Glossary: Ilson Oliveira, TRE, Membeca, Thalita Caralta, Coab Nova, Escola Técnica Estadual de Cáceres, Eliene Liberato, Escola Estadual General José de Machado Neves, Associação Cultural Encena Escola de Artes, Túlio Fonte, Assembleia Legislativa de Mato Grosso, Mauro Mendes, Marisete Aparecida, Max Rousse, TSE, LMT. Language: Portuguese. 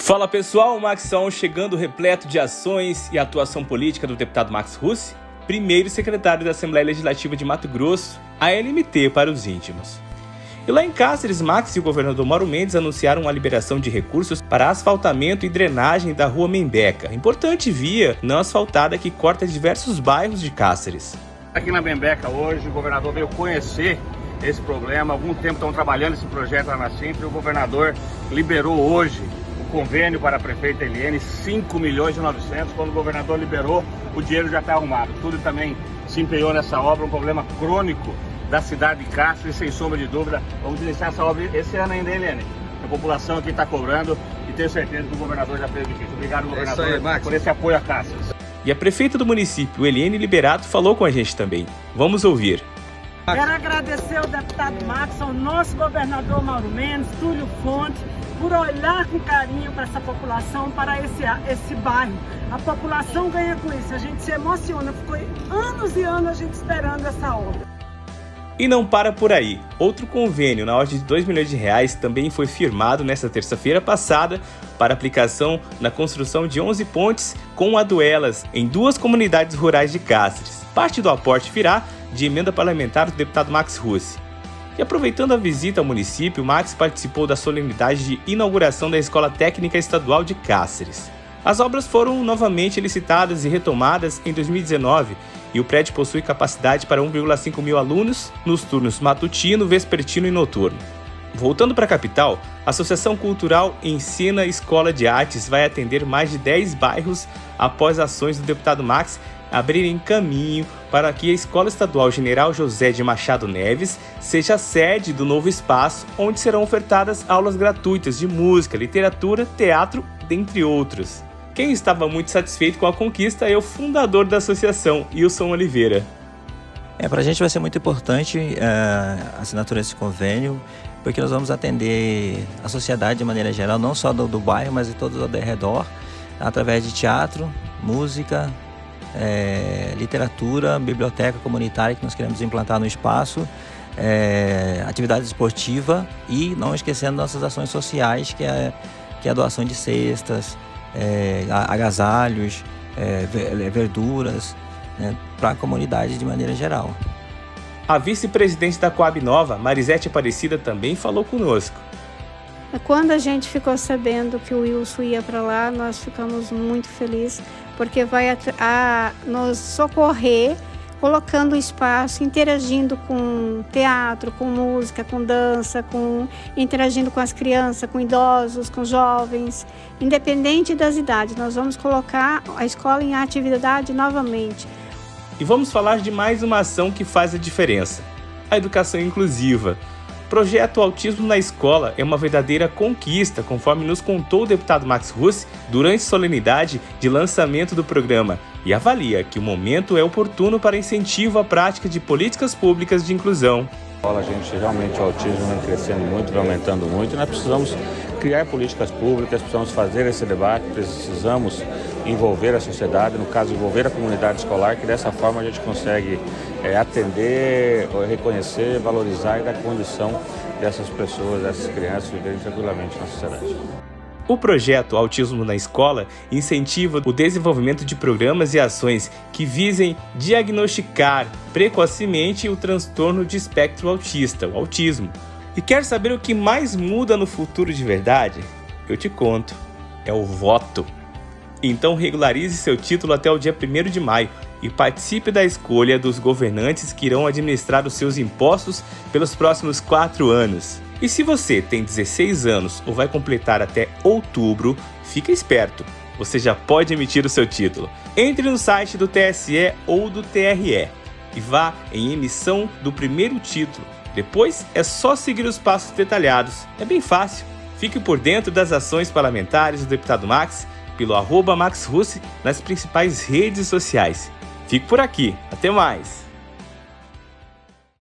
Fala pessoal, Max Rousse chegando repleto de ações e atuação política do deputado Max Rousse, primeiro secretário da Assembleia Legislativa de Mato Grosso, a LMT para os íntimos. E lá em Cáceres, Max e o governador Mauro Mendes anunciaram a liberação de recursos para asfaltamento e drenagem da rua Membeca, importante via não asfaltada que corta diversos bairros de Cáceres. Aqui na Membeca hoje, o governador veio conhecer esse problema. Há algum tempo estão trabalhando esse projeto lá na Simples. O governador liberou hoje o convênio para a prefeita Eliene, 5.900.000. Quando o governador liberou, o dinheiro já está arrumado. Túlio também se empenhou nessa obra, um problema crônico da cidade de Cáceres, sem sombra de dúvida. Vamos deixar essa obra esse ano ainda, Eliene. A população aqui está cobrando e tenho certeza que o governador já fez o difícil. Obrigado, governador, por esse apoio a Cáceres. E a prefeita do município, Eliene Liberato, falou com a gente também. Vamos ouvir. Quero agradecer ao deputado Max, ao nosso governador Mauro Mendes, Túlio Fonte, por olhar com carinho para essa população, para esse bairro. A população ganha com isso, a gente se emociona, ficou anos e anos a gente esperando essa obra. E não para por aí. Outro convênio na ordem de R$ 2 milhões também foi firmado nesta terça-feira passada para aplicação na construção de 11 pontes com aduelas em 2 comunidades rurais de Cáceres. Parte do aporte virá de emenda parlamentar do deputado Max Rousse. E aproveitando a visita ao município, Max participou da solenidade de inauguração da Escola Técnica Estadual de Cáceres. As obras foram novamente licitadas e retomadas em 2019 e o prédio possui capacidade para 1.500 alunos nos turnos matutino, vespertino e noturno. Voltando para a capital, a Associação Cultural Encena Escola de Artes vai atender mais de 10 bairros após ações do deputado Max abrirem caminho para que a Escola Estadual General José de Machado Neves seja a sede do novo espaço, onde serão ofertadas aulas gratuitas de música, literatura, teatro, dentre outros. Quem estava muito satisfeito com a conquista é o fundador da associação, Ilson Oliveira. Para a gente vai ser muito importante a assinatura desse convênio, porque nós vamos atender a sociedade de maneira geral, não só do bairro, mas de todo o redor, através de teatro, música, literatura, biblioteca comunitária que nós queremos implantar no espaço, atividade esportiva e não esquecendo nossas ações sociais, que é a doação de cestas, agasalhos, verduras, né, para a comunidade de maneira geral. A vice-presidente da Coab Nova, Marisete Aparecida, também falou conosco. Quando a gente ficou sabendo que o Wilson ia para lá, nós ficamos muito felizes, porque vai nos socorrer, colocando espaço, interagindo com teatro, com música, com dança, interagindo com as crianças, com idosos, com jovens, independente das idades. Nós vamos colocar a escola em atividade novamente. E vamos falar de mais uma ação que faz a diferença, a educação inclusiva. O projeto Autismo na Escola é uma verdadeira conquista, conforme nos contou o deputado Max Rousse durante a solenidade de lançamento do programa, e avalia que o momento é oportuno para incentivo à prática de políticas públicas de inclusão. A gente realmente, o autismo vem crescendo muito, vem aumentando muito, e nós precisamos criar políticas públicas, precisamos fazer esse debate, precisamos envolver a sociedade, no caso envolver a comunidade escolar, que dessa forma a gente consegue atender, reconhecer, valorizar e dar condição dessas pessoas, dessas crianças viverem tranquilamente na sociedade. O projeto Autismo na Escola incentiva o desenvolvimento de programas e ações que visem diagnosticar precocemente o transtorno de espectro autista, o autismo. E quer saber o que mais muda no futuro de verdade? Eu te conto, é o voto. Então regularize seu título até o dia 1º de maio e participe da escolha dos governantes que irão administrar os seus impostos pelos próximos 4 anos. E se você tem 16 anos ou vai completar até outubro, fica esperto, você já pode emitir o seu título. Entre no site do TSE ou do TRE e vá em emissão do primeiro título. Depois é só seguir os passos detalhados, é bem fácil. Fique por dentro das ações parlamentares do deputado Max pelo @MaxRousse nas principais redes sociais. Fico por aqui, até mais!